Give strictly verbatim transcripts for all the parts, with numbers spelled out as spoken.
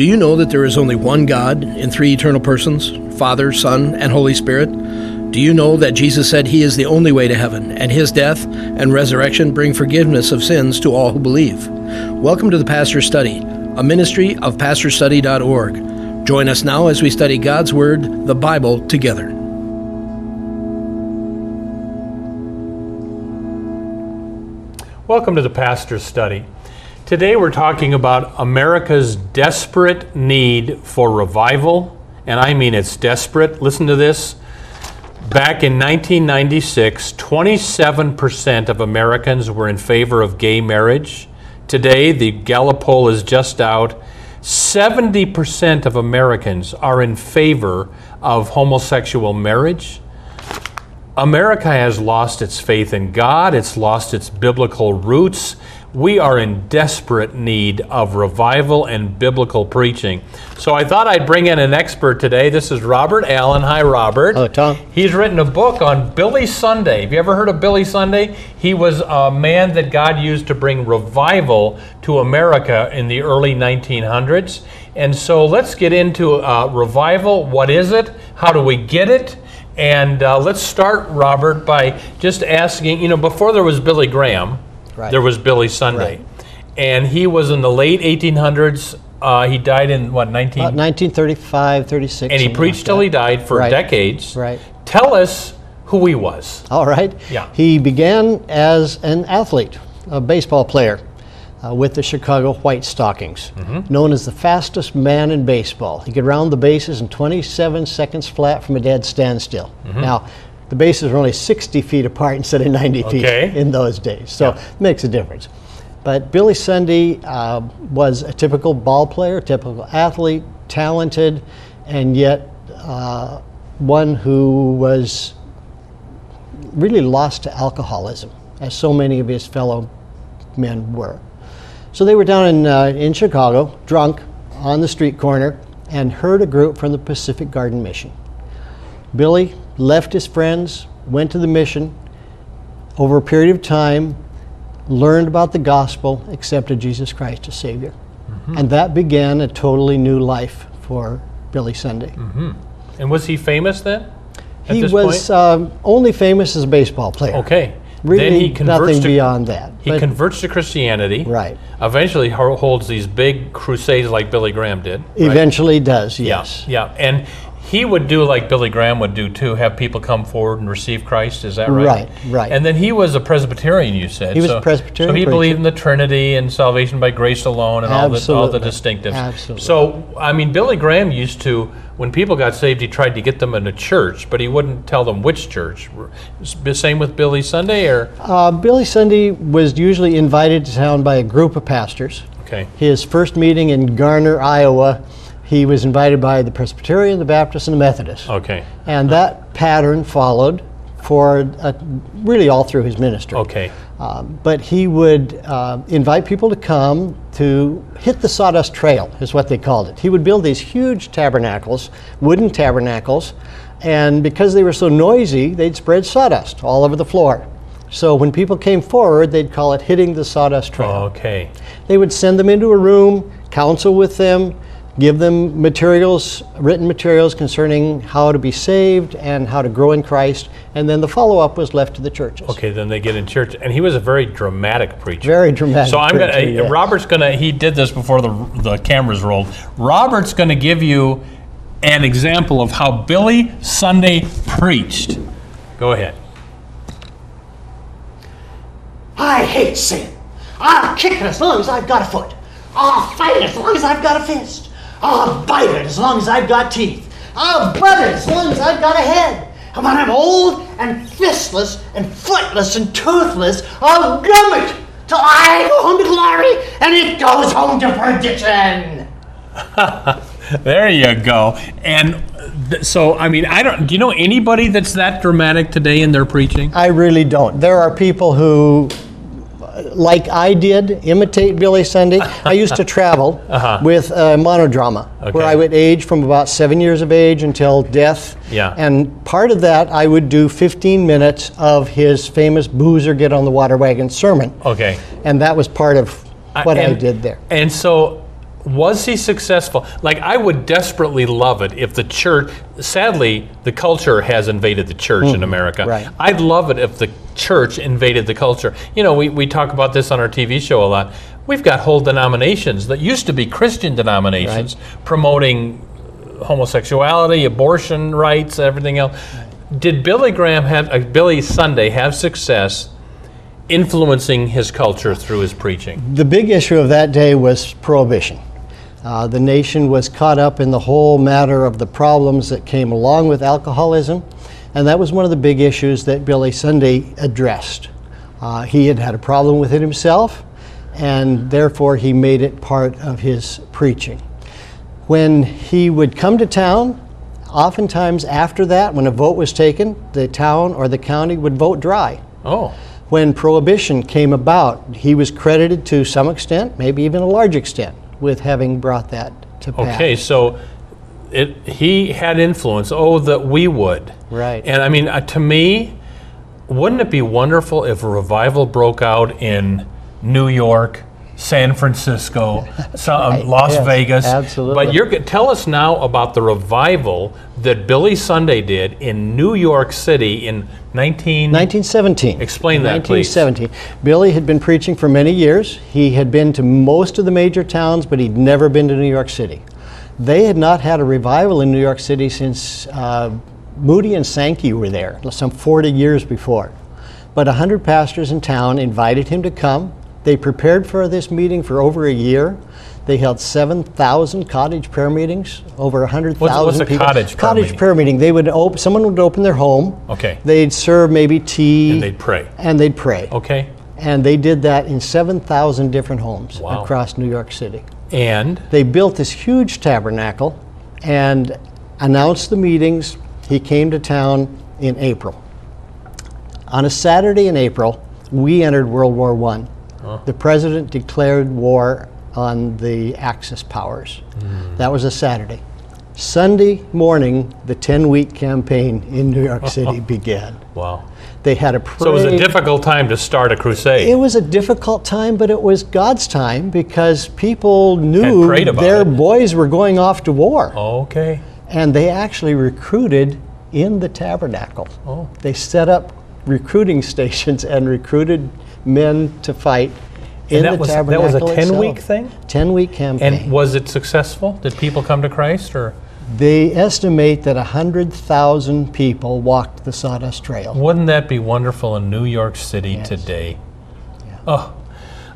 Do you know that there is only one God in three eternal persons, Father, Son, and Holy Spirit? Do you know that Jesus said he is the only way to heaven, and his death and resurrection bring forgiveness of sins to all who believe? Welcome to The Pastor's Study, a ministry of pastor study dot org. Join us now as we study God's Word, the Bible, together. Welcome to The Pastor's Study. Today we're talking about America's desperate need for revival, and I mean it's desperate. Listen to this. Back in nineteen ninety-six, twenty-seven percent of Americans were in favor of gay marriage. Today, the Gallup poll is just out. seventy percent of Americans are in favor of homosexual marriage. America has lost its faith in God. It's lost its biblical roots. We are in desperate need of revival and biblical preaching. So I thought I'd bring in an expert today. This is Robert Allen. Hi, Robert. Hello, Tom. He's written a book on Billy Sunday. Have you ever heard of Billy Sunday? He was a man that God used to bring revival to America in the early nineteen hundreds. And so let's get into uh, revival. What is it? How do we get it? And uh, let's start, Robert, by just asking, you know, before there was Billy Graham, right. There was Billy Sunday. Right. And he was in the late eighteen hundreds. Uh, he died in, what, nineteen? About nineteen thirty-five, thirty-six. And he preached till he died for right. decades. Right. Tell us who he was. All right. Yeah. He began as an athlete, a baseball player. Uh, with the Chicago White Stockings, mm-hmm. known as the fastest man in baseball. He could round the bases in twenty-seven seconds flat from a dead standstill. Mm-hmm. Now, the bases were only sixty feet apart instead of ninety okay. feet in those days, so yeah. it makes a difference. But Billy Sunday uh, was a typical ball player, typical athlete, talented, and yet uh, one who was really lost to alcoholism, as so many of his fellow men were. So they were down in uh, in Chicago, drunk, on the street corner, and heard a group from the Pacific Garden Mission. Billy left his friends, went to the mission, over a period of time, learned about the gospel, accepted Jesus Christ as Savior. Mm-hmm. And that began a totally new life for Billy Sunday. Mm-hmm. And was he famous then? He was um, only famous as a baseball player. Okay. Really, then he converts nothing to, beyond that. He but, converts to Christianity. Right. Eventually holds these big crusades like Billy Graham did. Right? Eventually does, yes. Yeah, yeah. And he would do like Billy Graham would do too, have people come forward and receive Christ, is that right? Right, right. And then he was a Presbyterian, you said. He was so, a Presbyterian. So he preacher. believed in the Trinity and salvation by grace alone and all the, all the distinctives. Absolutely. So, I mean, Billy Graham used to... When people got saved, he tried to get them in a church, but he wouldn't tell them which church. Same with Billy Sunday, or uh, Billy Sunday was usually invited to town by a group of pastors. Okay. His first meeting in Garner, Iowa, he was invited by the Presbyterian, the Baptist, and the Methodist. Okay. And that pattern followed for a, really all through his ministry. Okay. Uh, but he would uh, invite people to come to hit the sawdust trail, is what they called it. He would build these huge tabernacles, wooden tabernacles, and because they were so noisy, they'd spread sawdust all over the floor. So when people came forward, they'd call it hitting the sawdust trail. Okay. They would send them into a room, counsel with them, give them materials, written materials concerning how to be saved and how to grow in Christ, and then the follow-up was left to the churches. Okay, then they get in church, and he was a very dramatic preacher. Very dramatic. So I'm preacher, gonna. Yes. Robert's gonna. He did this before the the cameras rolled. Robert's gonna give you an example of how Billy Sunday preached. Go ahead. I hate sin. I'll kick it as long as I've got a foot. I'll fight it as long as I've got a fist. I'll bite it as long as I've got teeth. I'll butt it as long as I've got a head. And when I'm old and fistless and footless and toothless, I'll gum it till I go home to glory and it goes home to perdition. There you go. And th- so, I mean, I don't, do you know anybody that's that dramatic today in their preaching? I really don't. There are people who... like I did, imitate Billy Sunday. I used to travel uh-huh. with uh, monodrama, okay. where I would age from about seven years of age until death. Yeah. And part of that, I would do fifteen minutes of his famous Boozer Get on the Water Wagon sermon. Okay. And that was part of what I, and, I did there. And so Was he successful? Like, I would desperately love it if the church, sadly, the culture has invaded the church mm, in America. Right. I'd love it if the church invaded the culture. You know, we, we talk about this on our T V show a lot. We've got whole denominations that used to be Christian denominations right. promoting homosexuality, abortion rights, everything else. Did Billy Graham have, uh, Billy Sunday have success influencing his culture through his preaching? The big issue of that day was prohibition. Uh, the nation was caught up in the whole matter of the problems that came along with alcoholism, and that was one of the big issues that Billy Sunday addressed. Uh, he had had a problem with it himself, and therefore he made it part of his preaching. When he would come to town, oftentimes after that, when a vote was taken, the town or the county would vote dry. Oh. When prohibition came about, he was credited to some extent, maybe even a large extent, with having brought that to pass. Okay, so it, he had influence. Oh, that we would. Right. And I mean, uh, to me, wouldn't it be wonderful if a revival broke out in New York, San Francisco, some, right. Las yes, Vegas. Absolutely. But you're, tell us now about the revival that Billy Sunday did in New York City in nineteen... nineteen seventeen. Explain that, please. nineteen seventeen. Billy had been preaching for many years. He had been to most of the major towns, but he'd never been to New York City. They had not had a revival in New York City since uh, Moody and Sankey were there, some forty years before. But one hundred pastors in town invited him to come. They prepared for this meeting for over a year. They held seven thousand cottage prayer meetings, over one hundred thousand people. What's a cottage prayer Cottage meeting? prayer meeting. They would op- someone would open their home. Okay. They'd serve maybe tea. And they'd pray. And they'd pray. Okay. And they did that in seven thousand different homes wow. across New York City. And? They built this huge tabernacle and announced the meetings. He came to town in April. On a Saturday in April, we entered World War One. Oh. The president declared war on the Axis powers. Mm. That was a Saturday. Sunday morning, the ten-week campaign in New York City began. Wow. They had a parade. So it was a difficult time to start a crusade. It was a difficult time, but it was God's time because people knew their it. boys were going off to war. Okay. And they actually recruited in the tabernacle. Oh. They set up recruiting stations and recruited men to fight in the tabernacle itself. That was a ten-week thing? ten-week campaign. And was it successful? Did people come to Christ? Or they estimate that one hundred thousand people walked the Sawdust Trail. Wouldn't that be wonderful in New York City yes. today? Yeah. Oh.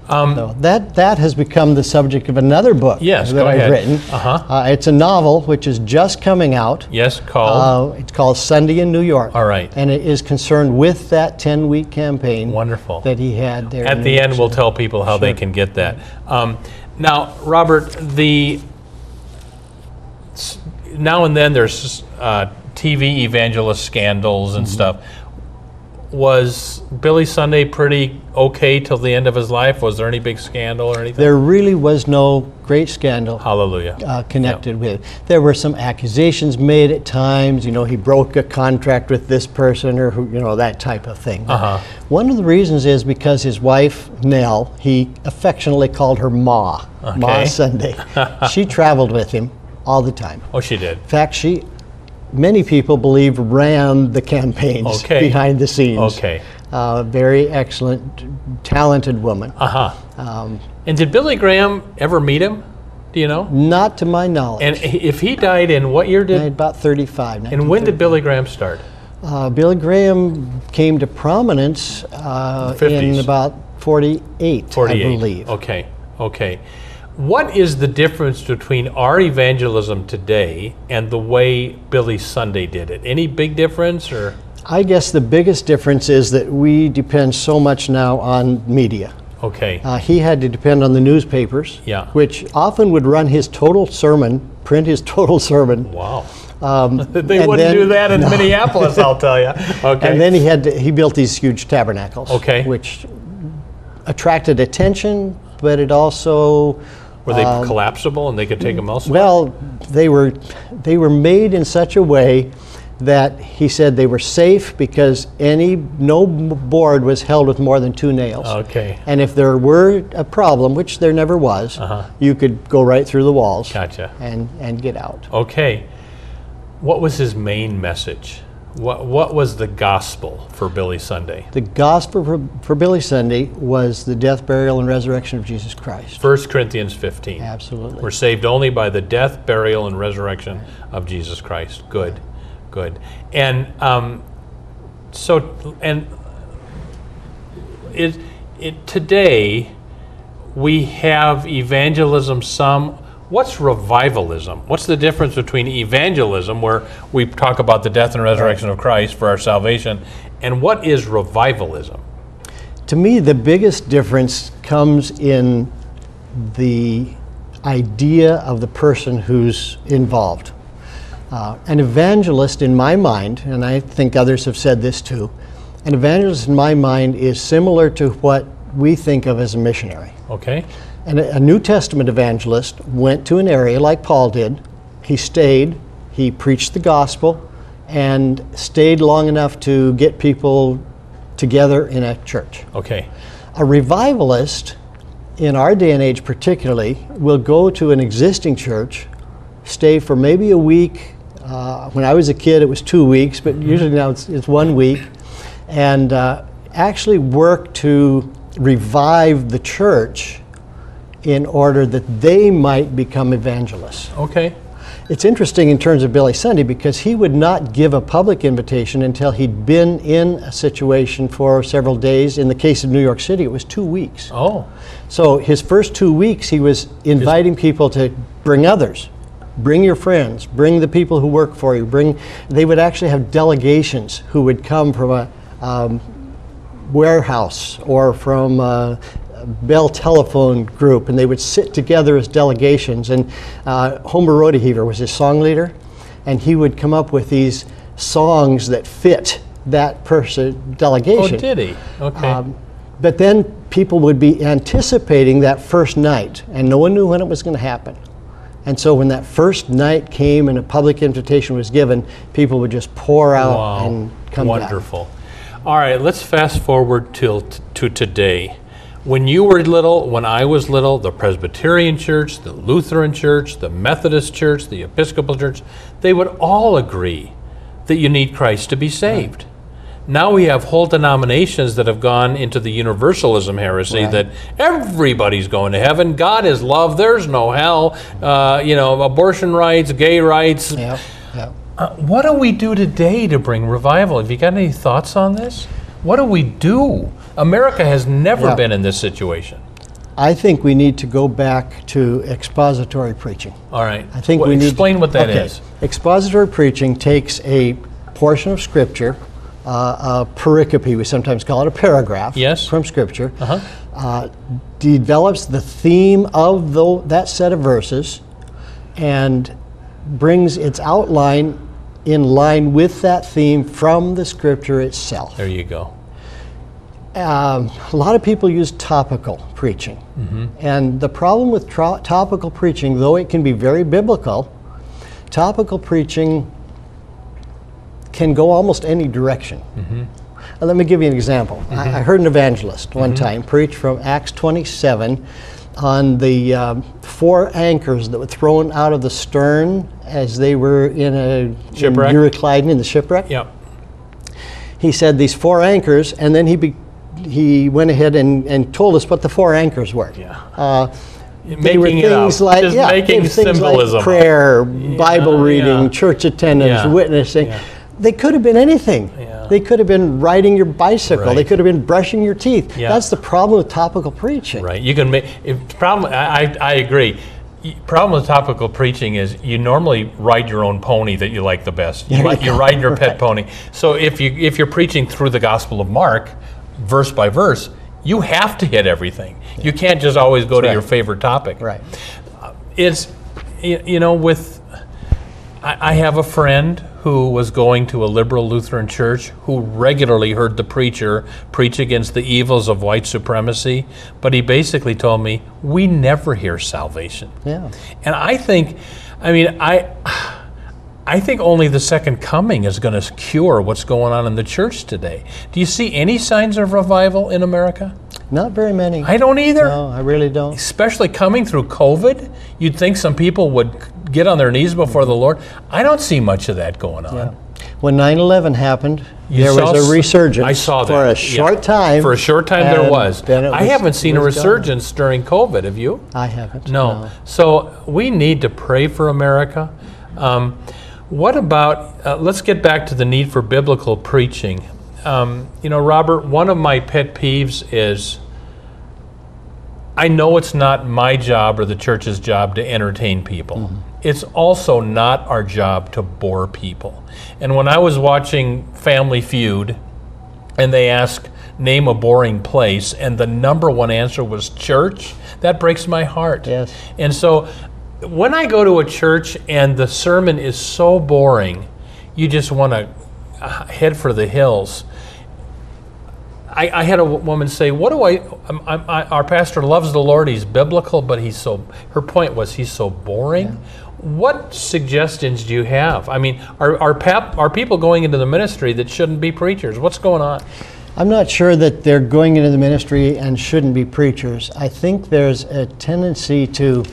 Um, so that that has become the subject of another book yes, that I've ahead. written. Uh-huh. Uh, it's a novel which is just coming out. Yes, called? Uh, it's called Sunday in New York. All right. And it is concerned with that ten-week campaign Wonderful. that he had there. At the end, we'll tell people how sure. they can get that. Um, now, Robert, the now and then there's uh, T V evangelist scandals and mm-hmm. stuff. Was Billy Sunday pretty okay till the end of his life? Was there any big scandal or anything? There really was no great scandal Hallelujah. Uh, connected yeah. with it. There were some accusations made at times, you know, he broke a contract with this person or, who, you know, that type of thing. Uh-huh. One of the reasons is because his wife, Nell, he affectionately called her Ma, okay. Ma Sunday. She traveled with him all the time. Oh, she did. In fact, she... many people believe ran the campaigns okay. behind the scenes. Okay. Uh, very excellent, talented woman. Uh-huh. Um, and did Billy Graham ever meet him? Do you know? Not to my knowledge. And if he died in what year did? Died about thirty-five. And when did Billy Graham start? Uh, Billy Graham came to prominence uh, in about forty-eight, forty-eight, I believe. Okay. Okay. What is the difference between our evangelism today and the way Billy Sunday did it? Any big difference? Or I guess the biggest difference is that we depend so much now on media. Okay. Uh, he had to depend on the newspapers, yeah. which often would run his total sermon, print his total sermon. Wow. Um, they wouldn't then, do that in no. Minneapolis, I'll tell you. Okay. And then he had to, he built these huge tabernacles, okay. which attracted attention, but it also... Were they um, collapsible and they could take them elsewhere? Well, they were they were made in such a way that he said they were safe because any no board was held with more than two nails. Okay. And if there were a problem, which there never was, uh-huh. you could go right through the walls. Gotcha. And and get out. Okay. What was his main message? What what was the gospel for Billy Sunday? The gospel for, for Billy Sunday was the death, burial, and resurrection of Jesus Christ. First Corinthians fifteen. Absolutely. We're saved only by the death, burial, and resurrection right. of Jesus Christ. Good, good. And um, so, and it, it today we have evangelism some. What's revivalism? What's the difference between evangelism, where we talk about the death and resurrection of Christ for our salvation, and what is revivalism? To me, the biggest difference comes in the idea of the person who's involved. Uh, an evangelist, in my mind, and I think others have said this too, an evangelist, in my mind, is similar to what we think of as a missionary. Okay. And a New Testament evangelist went to an area like Paul did. He stayed, he preached the gospel, and stayed long enough to get people together in a church. Okay. A revivalist, in our day and age particularly, will go to an existing church, stay for maybe a week. Uh, when I was a kid, it was two weeks, but mm-hmm. usually now it's, it's one week, and uh, actually work to revive the church in order that they might become evangelists. Okay. It's interesting in terms of Billy Sunday because he would not give a public invitation until he'd been in a situation for several days. In the case of New York City, it was two weeks. Oh. So his first two weeks, he was inviting people to bring others. Bring your friends, bring the people who work for you, bring, they would actually have delegations who would come from a um, warehouse or from a, Bell Telephone Group, and they would sit together as delegations. And uh, Homer Rodeheaver was his song leader, and he would come up with these songs that fit that person delegation. Oh, did he? Okay. Um, but then people would be anticipating that first night, and no one knew when it was going to happen. And so when that first night came and a public invitation was given, people would just pour out wow. and come Wonderful. Back. Wonderful. All right, let's fast forward till t- to today. When you were little, when I was little, the Presbyterian Church, the Lutheran Church, the Methodist Church, the Episcopal Church, they would all agree that you need Christ to be saved. Right. Now we have whole denominations that have gone into the universalism heresy right. that everybody's going to heaven, God is love, there's no hell, uh, you know, abortion rights, gay rights. Yep. Yep. Uh, what do we do today to bring revival? Have you got any thoughts on this? What do we do? America has never yeah. been in this situation. I think we need to go back to expository preaching. All right. I think well, we explain need to, what that okay. is. Expository preaching takes a portion of Scripture, uh, a pericope, we sometimes call it a paragraph yes. from Scripture, uh-huh. uh, develops the theme of the, that set of verses and brings its outline in line with that theme from the Scripture itself. There you go. Um, a lot of people use topical preaching, mm-hmm. and the problem with tro- topical preaching, though it can be very biblical, topical preaching can go almost any direction. Mm-hmm. Uh, let me give you an example. Mm-hmm. I-, I heard an evangelist mm-hmm. one time preach from Acts twenty-seven on the um, four anchors that were thrown out of the stern as they were in a shipwreck. In Euroclydon in the shipwreck. Yep. He said these four anchors, and then he. Be- He went ahead and, and told us what the four anchors were. Yeah. Uh, they were things like Just yeah, making things symbolism. Like prayer, yeah, Bible reading, yeah. church attendance, yeah. witnessing. Yeah. They could have been anything. Yeah. They could have been riding your bicycle. Right. They could have been brushing your teeth. Yeah. That's the problem with topical preaching. Right. You can make problem. I, I I agree. Problem with topical preaching is you normally ride your own pony that you like the best. You, like, you ride your pet right. pony. So if you if you're preaching through the Gospel of Mark, verse by verse, you have to hit everything. You can't just always go That's to right. your favorite topic. Right. It's, you know, with, I have a friend who was going to a liberal Lutheran church who regularly heard the preacher preach against the evils of white supremacy, but he basically told me, we never hear salvation. Yeah. And I think, I mean, I, I think only the second coming is going to cure what's going on in the church today. Do you see any signs of revival in America? Not very many. I don't either. No, I really don't. Especially coming through COVID, you'd think some people would get on their knees before the Lord. I don't see much of that going on. Yeah. When nine eleven happened, you there was a resurgence. I saw that. For a short yeah. time. For a short time there was. was. I haven't seen a resurgence gone. during COVID, have you? I haven't. No. no. So we need to pray for America. Um, what about, uh, let's get back to the need for biblical preaching. Um, you know, Robert, one of my pet peeves is, I know it's not my job or the church's job to entertain people. Mm-hmm. It's also not our job to bore people. And when I was watching Family Feud, and they asked, name a boring place, and the number one answer was church, that breaks my heart. Yes. And so when I go to a church and the sermon is so boring, you just want to head for the hills. I, I had a woman say, "What do I? I'm, I'm, I our pastor loves the Lord. He's biblical, but he's so." Her point was, he's so boring. Yeah. What suggestions do you have? I mean, are are, pap, are people going into the ministry that shouldn't be preachers? What's going on? I'm not sure that they're going into the ministry and shouldn't be preachers. I think there's a tendency to,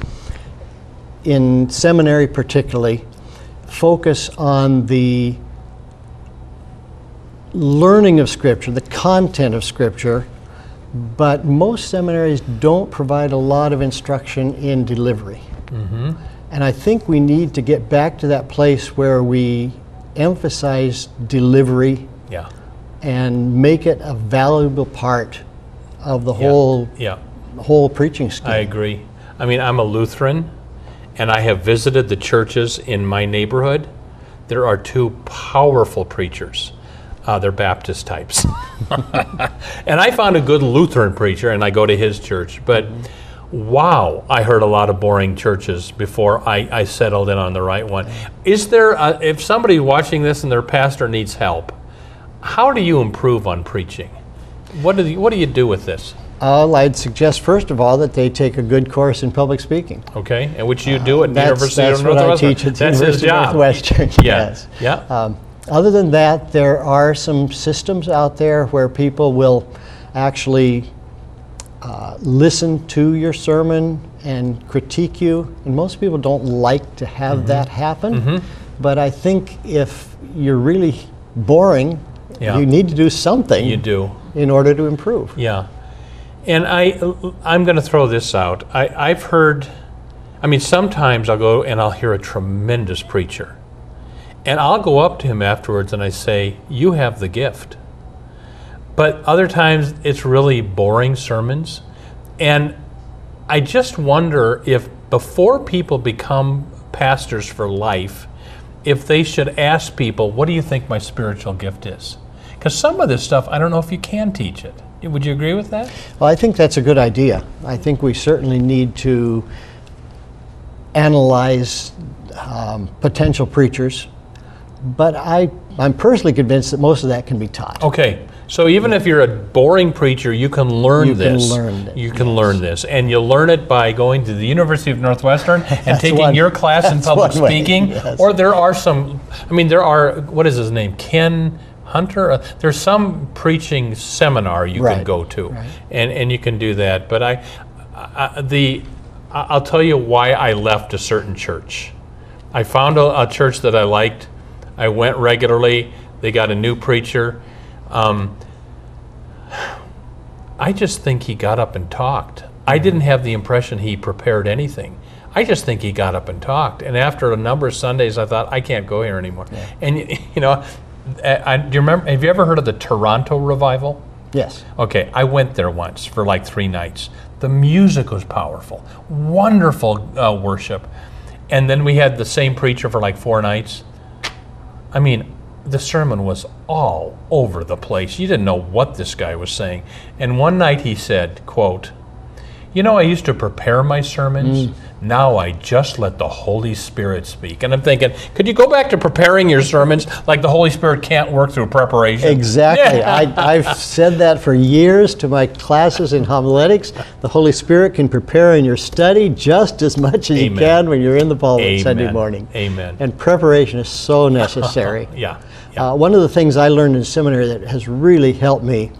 in seminary particularly, focus on the learning of Scripture, the content of Scripture, but most seminaries don't provide a lot of instruction in delivery. Mm-hmm. And I think we need to get back to that place where we emphasize delivery yeah. and make it a valuable part of the yeah. whole yeah. whole preaching scheme. I agree. I mean, I'm a Lutheran, and I have visited the churches in my neighborhood. There are two powerful preachers. Uh, they're Baptist types. And I found a good Lutheran preacher, and I go to his church. But wow, I heard a lot of boring churches before I, I settled in on the right one. Is there, a, if somebody watching this and their pastor needs help, how do you improve on preaching? What do you, what do you do with this? Uh, I'd suggest, first of all, that they take a good course in public speaking. Okay, and which you do at uh, the University of Northwestern. That's what I teach at the University of Northwestern. Yes. yes. Yeah. Um, Other than that, there are some systems out there where people will actually uh, listen to your sermon and critique you. And most people don't like to have mm-hmm. that happen. Mm-hmm. But I think if you're really boring, yeah. you need to do something you do. in order to improve. Yeah. And I, I'm going to throw this out. I, I've heard, I mean, sometimes I'll go and I'll hear a tremendous preacher. And I'll go up to him afterwards and I say, you have the gift. But other times it's really boring sermons. And I just wonder if before people become pastors for life, if they should ask people, what do you think my spiritual gift is? Because some of this stuff, I don't know if you can teach it. Would you agree with that? Well, I think that's a good idea. I think we certainly need to analyze um, potential preachers. But I, I'm personally convinced that most of that can be taught. Okay, so even yeah. if you're a boring preacher, you can learn you this. You can learn it. You yes. can learn this. And you'll learn it by going to the University of Northwestern and taking one, your class in public speaking. Yes. Or there are some, I mean, there are, what is his name, Ken Hunter? Uh, there's some preaching seminar you right. can go to, right. and, and you can do that. But I, I the I'll tell you why I left a certain church. I found a, a church that I liked. I went regularly. They got a new preacher. Um, I just think he got up and talked. I didn't have the impression he prepared anything. I just think he got up and talked. And after a number of Sundays, I thought, I can't go here anymore. Yeah. And you know, I, I, do you remember? Have you ever heard of the Toronto Revival? Yes. Okay, I went there once for like three nights. The music was powerful, wonderful uh, worship. And then we had the same preacher for like four nights. I mean, the sermon was all over the place. You didn't know what this guy was saying. And one night he said, quote, you know, I used to prepare my sermons. Mm. Now I just let the Holy Spirit speak. And I'm thinking, could you go back to preparing your sermons like the Holy Spirit can't work through preparation? Exactly. Yeah. I, I've said that for years to my classes in homiletics. The Holy Spirit can prepare in your study just as much as Amen. You can when you're in the pulpit Amen. Sunday morning. Amen. And preparation is so necessary. yeah. yeah. Uh, one of the things I learned in seminary that has really helped me,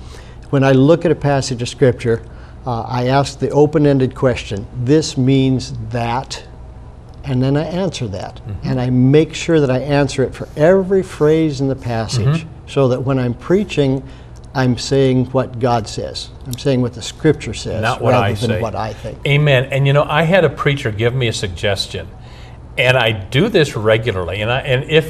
when I look at a passage of Scripture, Uh, I ask the open-ended question, this means that, and then I answer that. Mm-hmm. And I make sure that I answer it for every phrase in the passage, mm-hmm. so that when I'm preaching, I'm saying what God says. I'm saying what the Scripture says, not what I say, rather than what I think. Amen. And you know, I had a preacher give me a suggestion, and I do this regularly. And I, and if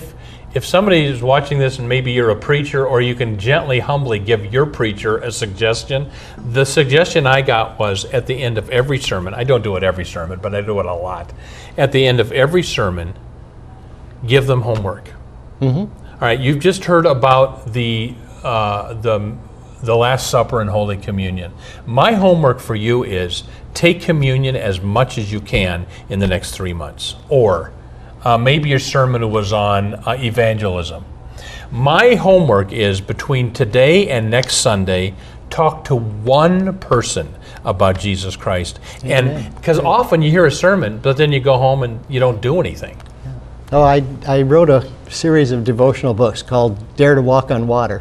If somebody is watching this and maybe you're a preacher, or you can gently, humbly give your preacher a suggestion. The suggestion I got was, at the end of every sermon, I don't do it every sermon, but I do it a lot. At the end of every sermon, give them homework. Mm-hmm. All right, you've just heard about the uh, the the Last Supper and Holy Communion. My homework for you is take communion as much as you can in the next three months, or Uh, maybe your sermon was on uh, evangelism. My homework is, between today and next Sunday, talk to one person about Jesus Christ. Amen. And because often you hear a sermon, but then you go home and you don't do anything. Yeah. Oh, I, I wrote a series of devotional books called Dare to Walk on Water.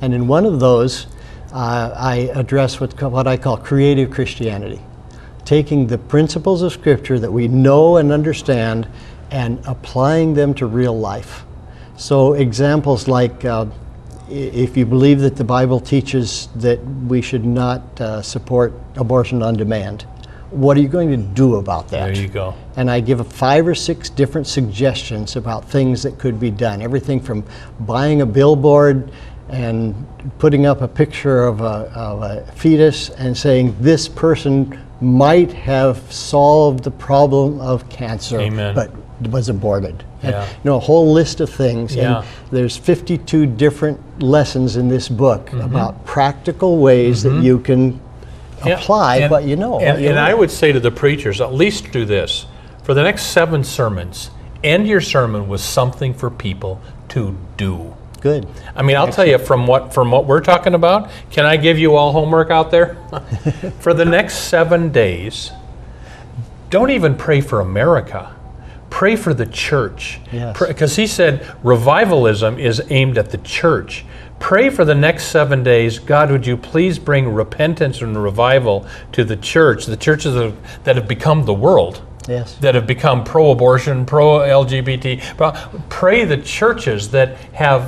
And in one of those, uh, I address what, what I call creative Christianity, taking the principles of Scripture that we know and understand and applying them to real life. So examples like, uh, if you believe that the Bible teaches that we should not uh, support abortion on demand, what are you going to do about that? There you go. And I give five or six different suggestions about things that could be done. Everything from buying a billboard and putting up a picture of a, of a fetus and saying, this person might have solved the problem of cancer, Amen. But was aborted. Yeah. And, you know, a whole list of things. Yeah. And there's fifty-two different lessons in this book mm-hmm. about practical ways mm-hmm. that you can yeah. apply and, what you know. And, you and know. I would say to the preachers, at least do this. For the next seven sermons, end your sermon with something for people to do. Good. I mean, I'll Excellent. Tell you from what from what we're talking about, can I give you all homework out there? For the next seven days, don't even pray for America. Pray for the church. Yes. Because he said revivalism is aimed at the church. Pray for the next seven days, God, would you please bring repentance and revival to the church, the churches that have, that have become the world. Yes. That have become pro-abortion, pro-L G B T. Pray the churches that have...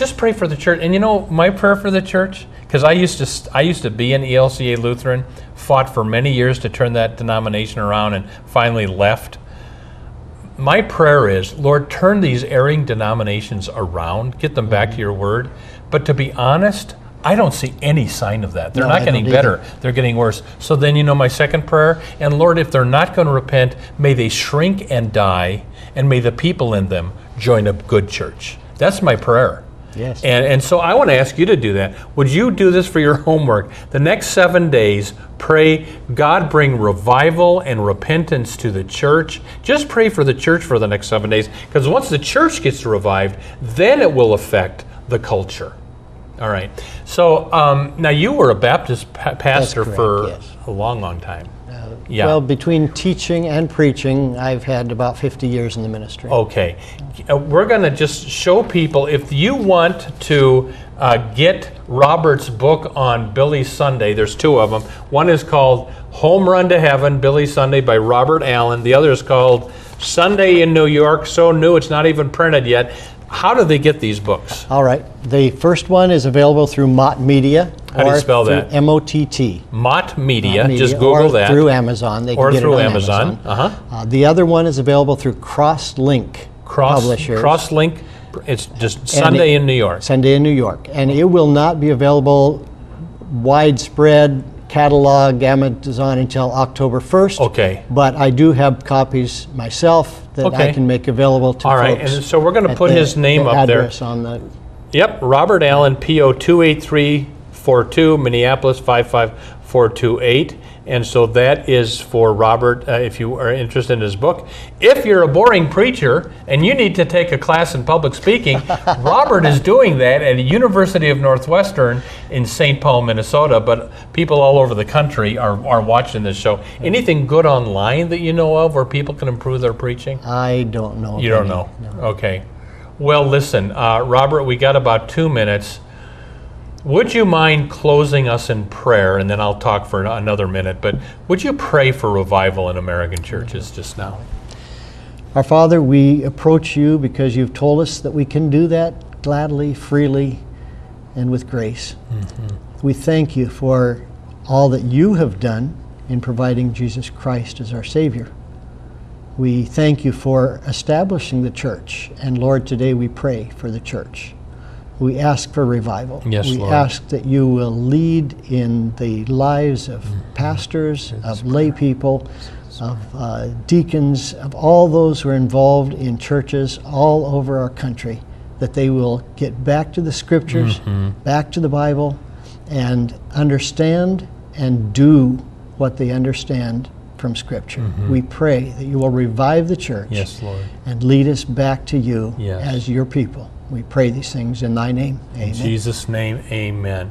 Just pray for the church. And you know, my prayer for the church, because I used to I used to be an E L C A Lutheran, fought for many years to turn that denomination around and finally left. My prayer is, Lord, turn these erring denominations around, get them back to your word. But to be honest, I don't see any sign of that. They're no, not getting better. Either. They're getting worse. So then, you know, my second prayer, and Lord, if they're not going to repent, may they shrink and die, and may the people in them join a good church. That's my prayer. Yes. And and so I want to ask you to do that. Would you do this for your homework? The next seven days, pray, God, bring revival and repentance to the church. Just pray for the church for the next seven days, because once the church gets revived, then it will affect the culture. All right. So um, now you were a Baptist pa- pastor correct, for yes. a long, long time. Uh, yeah. Well, between teaching and preaching, I've had about fifty years in the ministry. Okay. Uh, we're going to just show people, if you want to uh, get Robert's book on Billy Sunday, there's two of them. One is called Home Run to Heaven, Billy Sunday by Robert Allen. The other is called Sunday in New York, so new it's not even printed yet. How do they get these books? All right. The first one is available through Mott Media. How do you spell that? M O T T. Mott Media. Mott Media. Just Google or that. Or through Amazon. They or can get through it on Amazon. Amazon. Uh-huh. Uh, the other one is available through Crosslink Cross, Publishers. Crosslink. It's just Sunday it, in New York. Sunday in New York. And it will not be available widespread catalog Amazon until October first. Okay. But I do have copies myself that okay. I can make available to all folks. All right, and so we're going to put the, his name the up there. Address on the... Yep, Robert Allen, P O two eight three four two, Minneapolis five five four two eight. And so that is for Robert, uh, if you are interested in his book. If you're a boring preacher and you need to take a class in public speaking, Robert is doing that at the University of Northwestern in Saint Paul, Minnesota. But people all over the country are, are watching this show. Anything good online that you know of where people can improve their preaching? I don't know. You don't know? No. Okay. Well, listen, uh, Robert, we got about two minutes. Would you mind closing us in prayer, and then I'll talk for another minute, but would you pray for revival in American churches just now? Our Father, we approach you because you've told us that we can do that gladly, freely, and with grace. Mm-hmm. We thank you for all that you have done in providing Jesus Christ as our Savior. We thank you for establishing the church, and Lord, today we pray for the church. We ask for revival. Yes, we Lord. ask that you will lead in the lives of mm-hmm. pastors, it's of lay people, of uh, deacons, of all those who are involved in churches all over our country, that they will get back to the scriptures, mm-hmm. back to the Bible, and understand and do what they understand from scripture. Mm-hmm. We pray that you will revive the church yes, Lord. and lead us back to you yes. as your people. We pray these things in thy name. Amen. In Jesus' name, amen.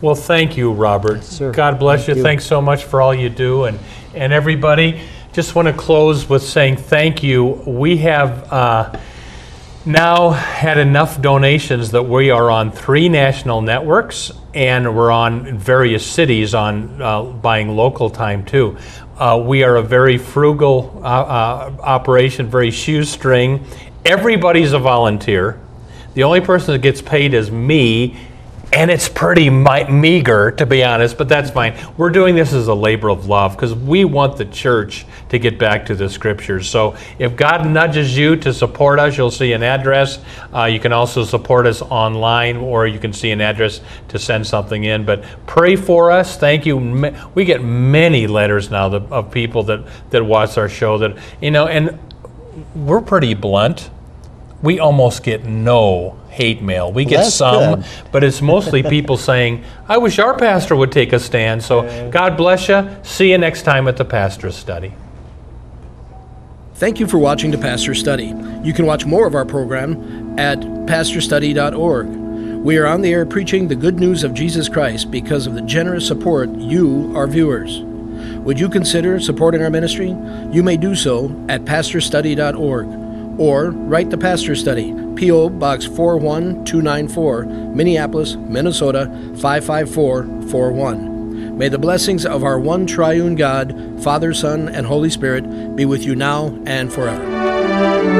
Well, thank you, Robert. Yes, sir. God bless you. Thanks so much for all you do. And, and everybody, just want to close with saying thank you. We have uh, now had enough donations that we are on three national networks, and we're on various cities on uh, buying local time, too. Uh, we are a very frugal uh, uh, operation, very shoestring. Everybody's a volunteer. The only person that gets paid is me, and it's pretty mi- meager, to be honest, but that's fine. We're doing this as a labor of love because we want the church to get back to the scriptures. So if God nudges you to support us, you'll see an address. Uh, you can also support us online, or you can see an address to send something in. But pray for us. Thank you. We get many letters now that, of people that, that watch our show that, you know, and we're pretty blunt. We almost get no hate mail. We get That's some, good. But it's mostly people saying, I wish our pastor would take a stand. So God bless you. See you next time at The Pastor's Study. Thank you for watching The Pastor's Study. You can watch more of our program at pastor study dot org. We are on the air preaching the good news of Jesus Christ because of the generous support you, our viewers. Would you consider supporting our ministry? You may do so at pastor study dot org. Or write The Pastor's Study, P O. Box four one two nine four, Minneapolis, Minnesota five five four four one. May the blessings of our one triune God, Father, Son, and Holy Spirit be with you now and forever.